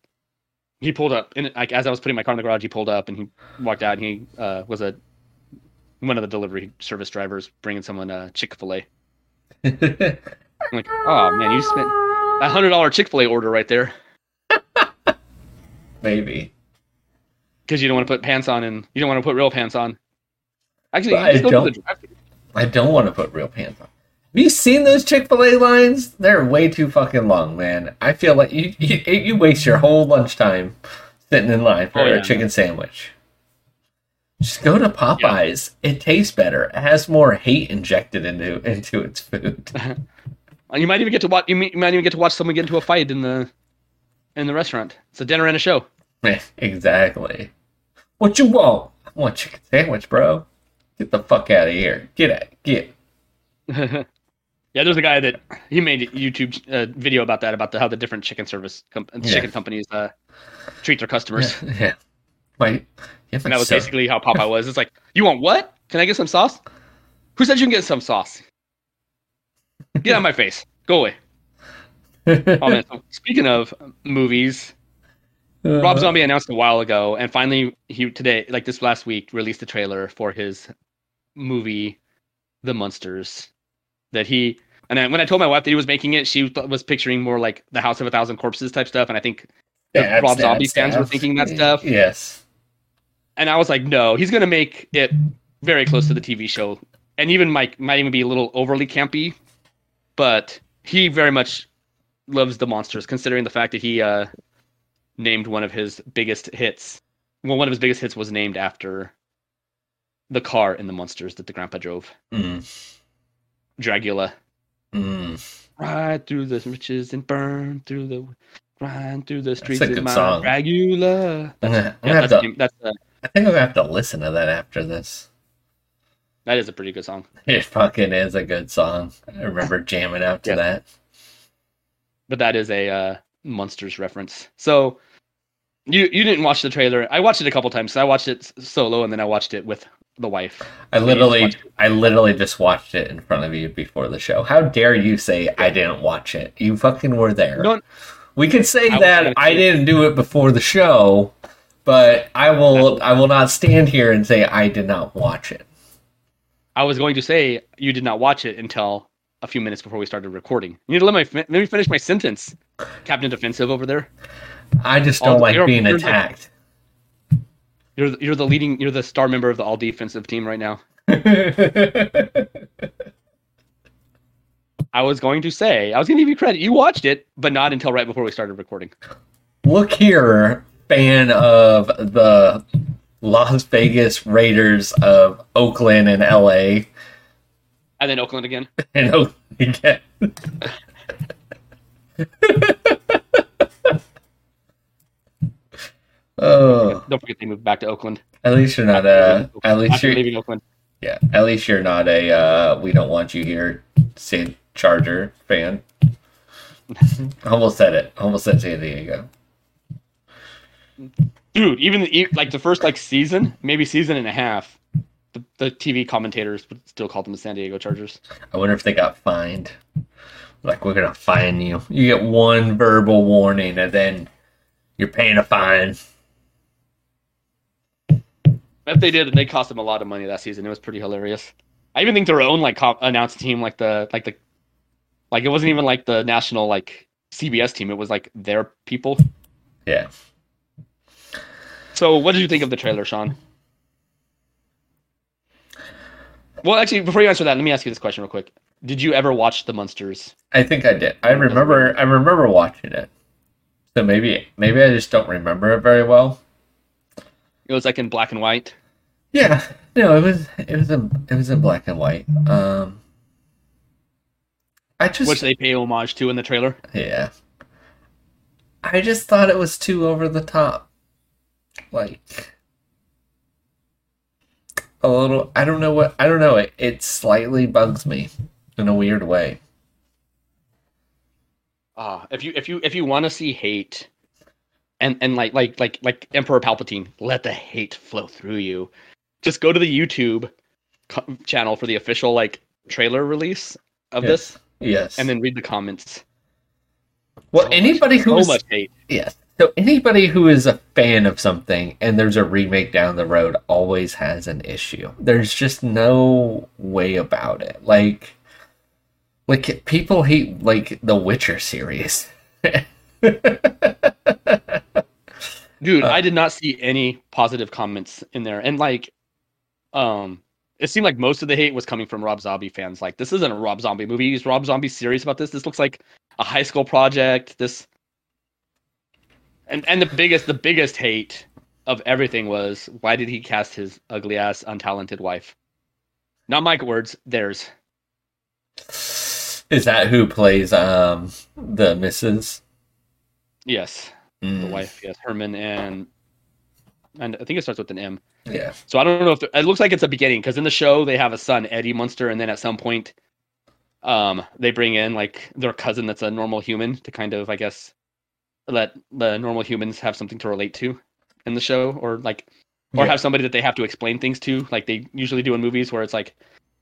he pulled up and like, as I was putting my car in the garage, he pulled up and he walked out and he was one of the delivery service drivers bringing someone a Chick-fil-A. I'm like, oh man, you spent a $100 Chick-fil-A order right there. Maybe. Because you don't want to put pants on and you don't want to put real pants on. Actually, I don't want to put real pants on. Have you seen those Chick-fil-A lines? They're way too fucking long, man. I feel like you waste your whole lunchtime sitting in line for a chicken sandwich. Just go to Popeyes. Yeah. It tastes better. It has more hate injected into its food. You might even get to watch. You might even get to watch someone get into a fight in the restaurant. It's a dinner and a show. Exactly. What you want? I want a chicken sandwich, bro. Get the fuck out of here. Get. Yeah, there's a guy that he made a YouTube video about how the different chicken companies treat their customers. Yeah. Wait. And that was basically how Popeye was. It's like, you want what? Can I get some sauce? Who said you can get some sauce? Get out of my face. Go away. Oh, man. So, speaking of movies, Rob Zombie announced a while ago, and finally this last week, released the trailer for his movie, The Munsters. When I told my wife that he was making it, she was picturing more like the House of a Thousand Corpses type stuff, and I think Rob Zombie fans were thinking that stuff. Yes. And I was like, no, he's going to make it very close to the TV show, and even Mike might even be a little overly campy, but he very much loves The Monsters, considering the fact that he named one of his biggest hits. Well, one of his biggest hits was named after the car in The Monsters that the grandpa drove. Mm. Dragula. Mm. Ride through the riches and burn through the... Ride through the streets of my song. Dragula. I think I'm going to have to listen to that after this. That is a pretty good song. It fucking is a good song. I remember jamming out to that. But that is a Munsters reference. So you didn't watch the trailer. I watched it a couple times. So I watched it solo, and then I watched it with the wife. I literally just watched it in front of you before the show. How dare you say I didn't watch it? You fucking were there. We could say that I didn't do it before the show, but I will not stand here and say I did not watch it. I was going to say you did not watch it until a few minutes before we started recording. You need to let me finish my sentence. Captain Defensive over there. I just don't like being attacked. You're the star member of the all defensive team right now. I was going to give you credit. You watched it, but not until right before we started recording. Look here, fan of the Las Vegas Raiders of Oakland and LA. And then Oakland again. Oh. Don't forget they moved back to Oakland. At least you're not leaving Oakland. Yeah. At least you're not a we don't want you here, San Charger fan. Almost said it. Almost said San Diego. Dude, even like the first season, maybe season and a half, the TV commentators would still call them the San Diego Chargers. I wonder if they got fined. Like, we're going to fine you. You get one verbal warning, and then you're paying a fine. If they did, they cost them a lot of money that season. It was pretty hilarious. I even think their own announced team, like it wasn't even like the national CBS team. It was their people. Yeah. So, what did you think of the trailer, Sean? Well, actually, before you answer that, let me ask you this question real quick. Did you ever watch The Munsters? I think I did. I remember watching it. So maybe I just don't remember it very well. It was in black and white. Yeah. No, it was in black and white. Which they pay homage to in the trailer. Yeah. I just thought it was too over the top. A little, I don't know. It slightly bugs me in a weird way. If you want to see hate, and like Emperor Palpatine, let the hate flow through you. Just go to the YouTube channel for the official trailer release of this. Yes, and then read the comments. Well, anybody who is a fan of something and there's a remake down the road always has an issue. There's just no way about it. Like people hate the Witcher series. Dude, I did not see any positive comments in there, and it seemed like most of the hate was coming from Rob Zombie fans. Like, this isn't a Rob Zombie movie. Is Rob Zombie serious about this? This looks like a high school project. This. And the biggest hate of everything was, why did he cast his ugly ass untalented wife? Not my words, theirs. Is that who plays the Mrs.? Yes, the wife. Yes, Herman, and I think it starts with an M. Yeah. So I don't know if it looks like it's a beginning, because in the show they have a son, Eddie Munster, and then at some point, they bring in their cousin that's a normal human to kind of, I guess, let the normal humans have something to relate to in the show, or have somebody that they have to explain things to, like they usually do in movies, where it's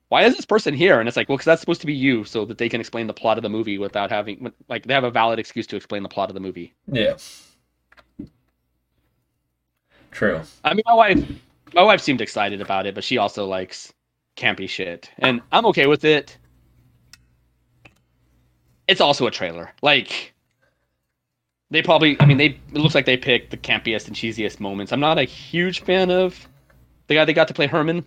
why is this person here? And it's because that's supposed to be you, so that they can explain the plot of the movie without having, they have a valid excuse to explain the plot of the movie. Yeah. True. I mean, my wife seemed excited about it, but she also likes campy shit, and I'm okay with it. It's also a trailer. Like, they probably, I mean, it looks like they picked the campiest and cheesiest moments. I'm not a huge fan of the guy they got to play Herman,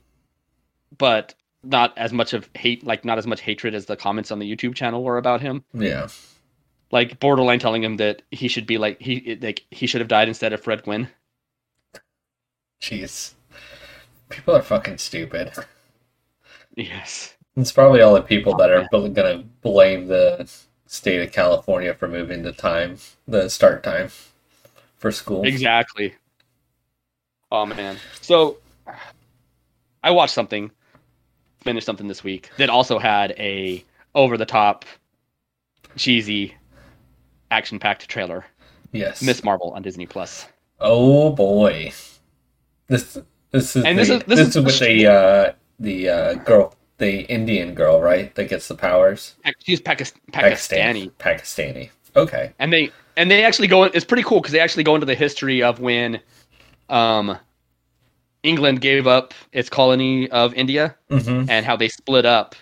but not as much hatred as the comments on the YouTube channel were about him. Yeah. Like, borderline telling him that he should be like, he should have died instead of Fred Gwynn. Jeez. People are fucking stupid. Yes. It's probably all the people that are going to blame the state of California for moving the start time for school. Exactly. Oh, man. So, I finished something this week that also had a over-the-top, cheesy, action-packed trailer. Yes. Miss Marvel on Disney Plus. Oh, boy. This is with the girl, the Indian girl, right? That gets the powers. She's Pakistani. Okay. And they actually go in, it's pretty cool because they actually go into the history of when England gave up its colony of India, mm-hmm. and how they split up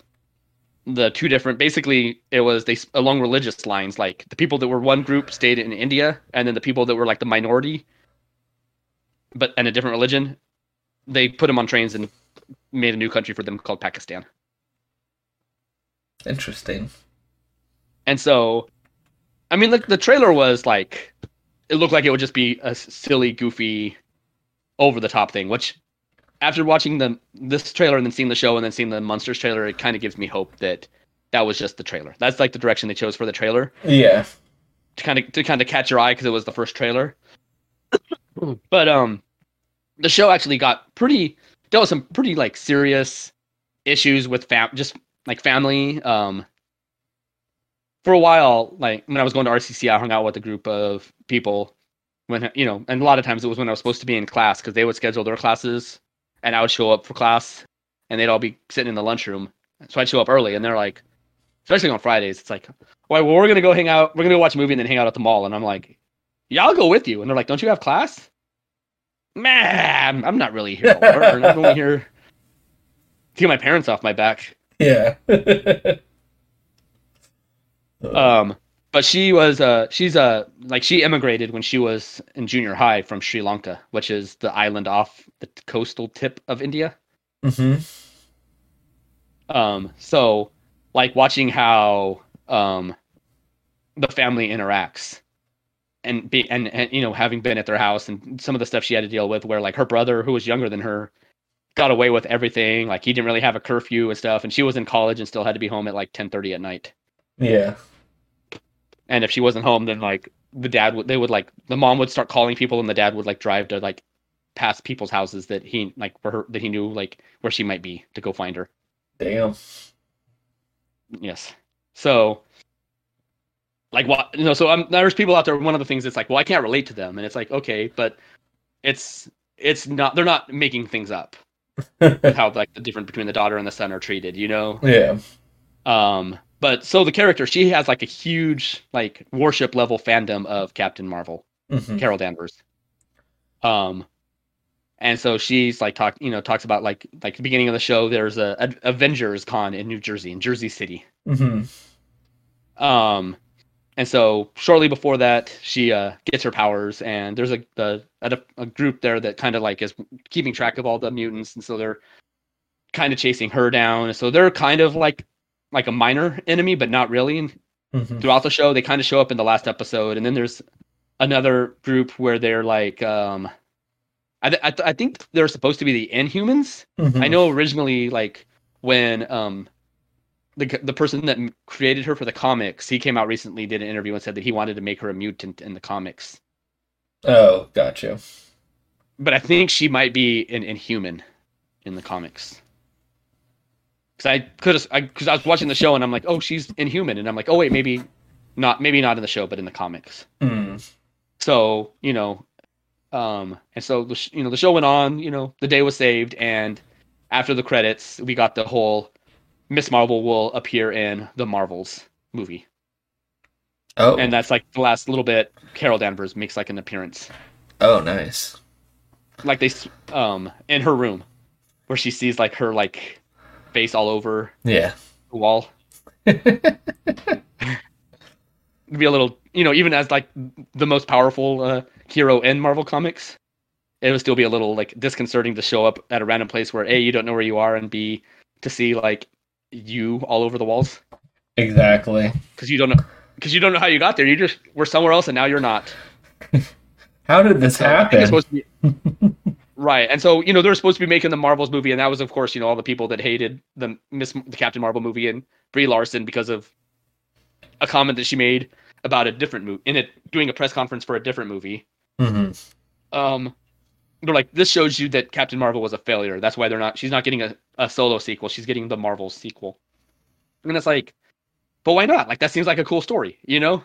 the two different, basically it was along religious lines, like the people that were one group stayed in India, and then the people that were like the minority but in a different religion, they put them on trains and made a new country for them called Pakistan. Interesting. And so, I mean, like, the trailer was like, it looked like it would just be a silly, goofy, over-the-top thing, which after watching this trailer and then seeing the show and then seeing the Munsters trailer, it kind of gives me hope that that was just the trailer. That's like the direction they chose for the trailer. Yeah. To kind of catch your eye because it was the first trailer. But the show actually dealt with some pretty like serious issues with family. For a while, like when I was going to RCC, I hung out with a group of people when, you know, and a lot of times it was when I was supposed to be in class because they would schedule their classes and I would show up for class and they'd all be sitting in the lunchroom. So I'd show up early and they're like, especially on Fridays, it's like, well, we're going to go hang out. We're going to go watch a movie and then hang out at the mall. And I'm like, yeah, I'll go with you. And they're like, don't you have class? Man, I'm not really here. I'm only here to get my parents off my back. Yeah. But she was she immigrated when she was in junior high from Sri Lanka, which is the island off the coastal tip of India. Mm-hmm. So like watching how the family interacts. And you know, having been at their house and some of the stuff she had to deal with, where like her brother, who was younger than her, got away with everything. Like he didn't really have a curfew and stuff, and she was in college and still had to be home at like 10:30 at night. Yeah. And if she wasn't home, then like the mom would start calling people, and the dad would like drive to like past people's houses that he like that he knew like where she might be to go find her. Damn. Yes. So. Like, what, you know, so there's people out there. One of the things that's like, well, I can't relate to them, and it's like, okay, but it's not. They're not making things up. How like the difference between the daughter and the son are treated, you know? Yeah. But so the character, she has like a huge like worship level fandom of Captain Marvel, mm-hmm. Carol Danvers. And so she's like talks about like the beginning of the show. There's a Avengers Con in New Jersey, in Jersey City. Mm-hmm. And so shortly before that, she gets her powers, and there's a group there that kind of like is keeping track of all the mutants, and so they're kind of chasing her down. So they're kind of like a minor enemy, but not really. And mm-hmm. throughout the show, they kind of show up in the last episode, and then there's another group where they're like, I think they're supposed to be the Inhumans. Mm-hmm. I know originally, like when The person that created her for the comics, he came out recently, did an interview, and said that he wanted to make her a mutant in the comics. Oh, gotcha. But I think she might be an Inhuman in the comics. Because I was watching the show and I'm like, oh, she's Inhuman, and I'm like, oh wait, maybe not in the show, but in the comics. Mm. So you know, and so the show went on. You know, the day was saved, and after the credits, we got the whole. Miss Marvel will appear in the Marvels movie. Oh. And that's like the last little bit. Carol Danvers makes like an appearance. Oh, nice. like they in her room where she sees like her like face all over the wall. It'd be a little, you know, even as like the most powerful hero in Marvel Comics, it would still be a little like disconcerting to show up at a random place where A, you don't know where you are, and B, to see like you all over the walls. Exactly. Because you don't know how you got there. You just were somewhere else and now you're not. How did this happen? Right. And so, you know, they're supposed to be making the Marvels movie, and that was, of course, you know, all the people that hated the Captain Marvel movie and Brie Larson because of a comment that she made about a different movie, doing a press conference for a different movie. Mm-hmm. They're like, this shows you that Captain Marvel was a failure. That's why she's not getting a solo sequel. She's getting the Marvel sequel. And it's like, but why not? Like, that seems like a cool story, you know?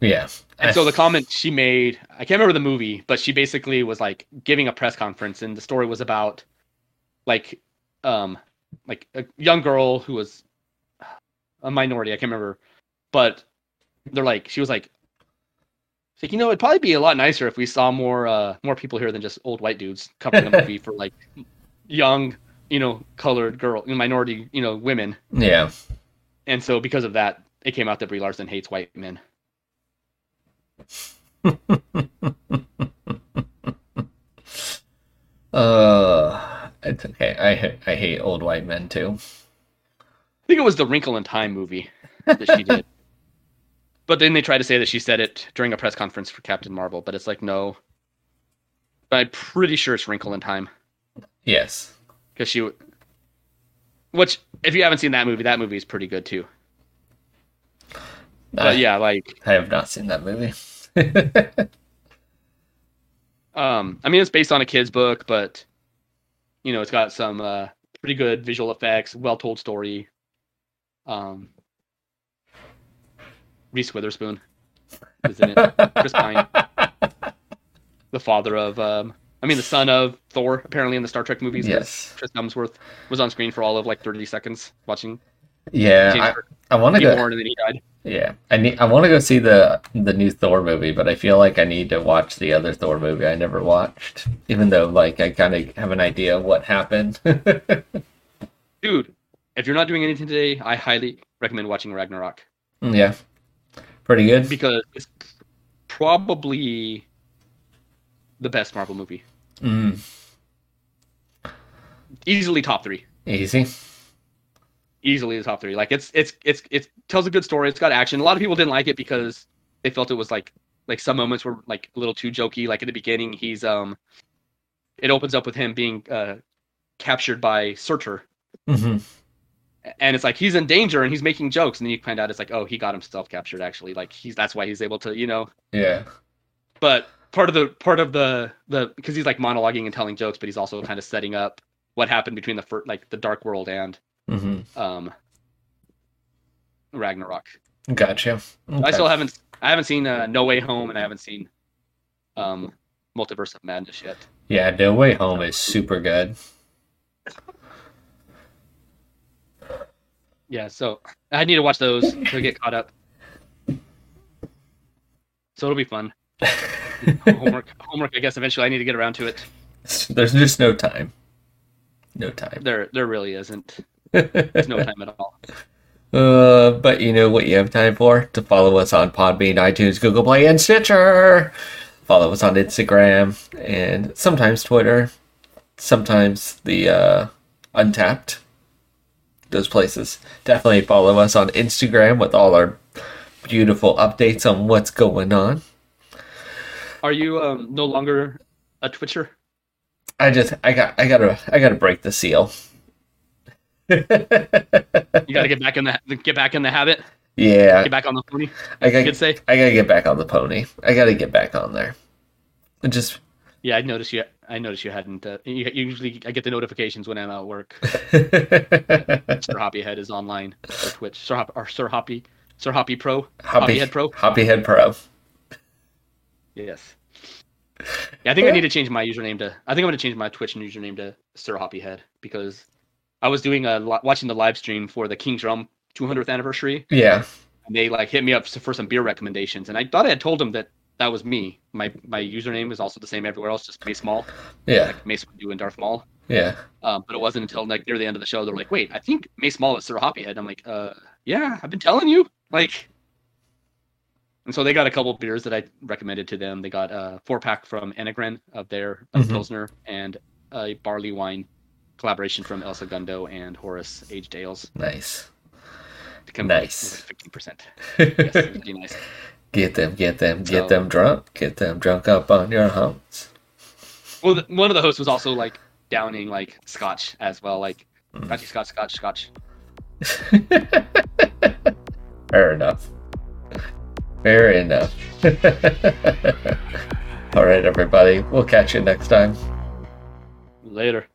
Yeah. And so the comment she made, I can't remember the movie, but she basically was like giving a press conference, and the story was about like a young girl who was a minority. I can't remember, but they're like, she was like, you know, it'd probably be a lot nicer if we saw more people here than just old white dudes covering a movie for like young, you know, colored girl, minority, you know, women. Yeah. And so because of that, it came out that Brie Larson hates white men. It's okay. I hate old white men too. I think it was the Wrinkle in Time movie that she did. But then they try to say that she said it during a press conference for Captain Marvel, but it's like, no. But I'm pretty sure it's Wrinkle in Time. Yes. Because which, if you haven't seen that movie is pretty good too. But yeah, like, I have not seen that movie. I mean, it's based on a kid's book, but, you know, it's got some pretty good visual effects, well-told story. Reese Witherspoon, isn't it? Chris Pine, the father of, the son of Thor, apparently in the Star Trek movies. Yes. Chris Hemsworth was on screen for all of like 30 seconds watching. Yeah, I want to go. Born and then he died. Yeah, I want to go see the new Thor movie, but I feel like I need to watch the other Thor movie I never watched, even though like I kind of have an idea of what happened. Dude, if you're not doing anything today, I highly recommend watching Ragnarok. Yeah. Pretty good. Because it's probably the best Marvel movie. Mm. Easily top three. Easily the top three. Like it tells a good story. It's got action. A lot of people didn't like it because they felt it was like some moments were like a little too jokey. Like at the beginning, he's it opens up with him being captured by Surtur. Mm-hmm. And it's like he's in danger and he's making jokes, and then you find out it's like, oh, he got himself captured actually. Like that's why he's able to, you know. Yeah. But part of the because he's like monologuing and telling jokes, but he's also kind of setting up what happened between the Dark World and Ragnarok. Gotcha. Okay. I still haven't seen No Way Home, and I haven't seen Multiverse of Madness yet. Yeah, No Way Home is super good. Yeah, so I need to watch those to get caught up. So it'll be fun. Homework. I guess eventually I need to get around to it. There's just no time. No time. There really isn't. There's no time at all. But you know what you have time for? To follow us on Podbean, iTunes, Google Play, and Stitcher. Follow us on Instagram and sometimes Twitter. Sometimes the Untappd. Those places. Definitely follow us on Instagram with all our beautiful updates on what's going on. Are you no longer a Twitcher? I gotta break the seal. You gotta get back in the habit. Yeah. Get back on the pony. I gotta get back on the pony. I gotta get back on there. And just. Yeah, I noticed you hadn't. Usually, I get the notifications when I'm at work. Sir Hoppyhead is online on Twitch. Hoppyhead Pro. Yes. Yeah, I think I need to change my username to. I think I'm going to change my Twitch username to Sir Hoppyhead, because I was doing watching the live stream for the King's Realm 200th anniversary. Yeah. And they like hit me up for some beer recommendations, and I thought I had told them that that was me. My username is also the same everywhere else, just Mace Mall. Yeah. Like Mace Windu and Darth Maul. Yeah. But it wasn't until like near the end of the show they're like, wait, I think Mace Mall is Sir Hoppyhead. I'm like, yeah, I've been telling you. Like, and so they got a couple of beers that I recommended to them. They got a 4-pack from Enegren of their Pilsner and a barley wine collaboration from El Segundo and Horace Aged Ales. Nice. Nice. 15%. Yes, it would be nice. Get them drunk. Get them drunk up on your humps. Well, one of the hosts was also like downing like scotch as well, like scotch. Fair enough. All right, everybody. We'll catch you next time. Later.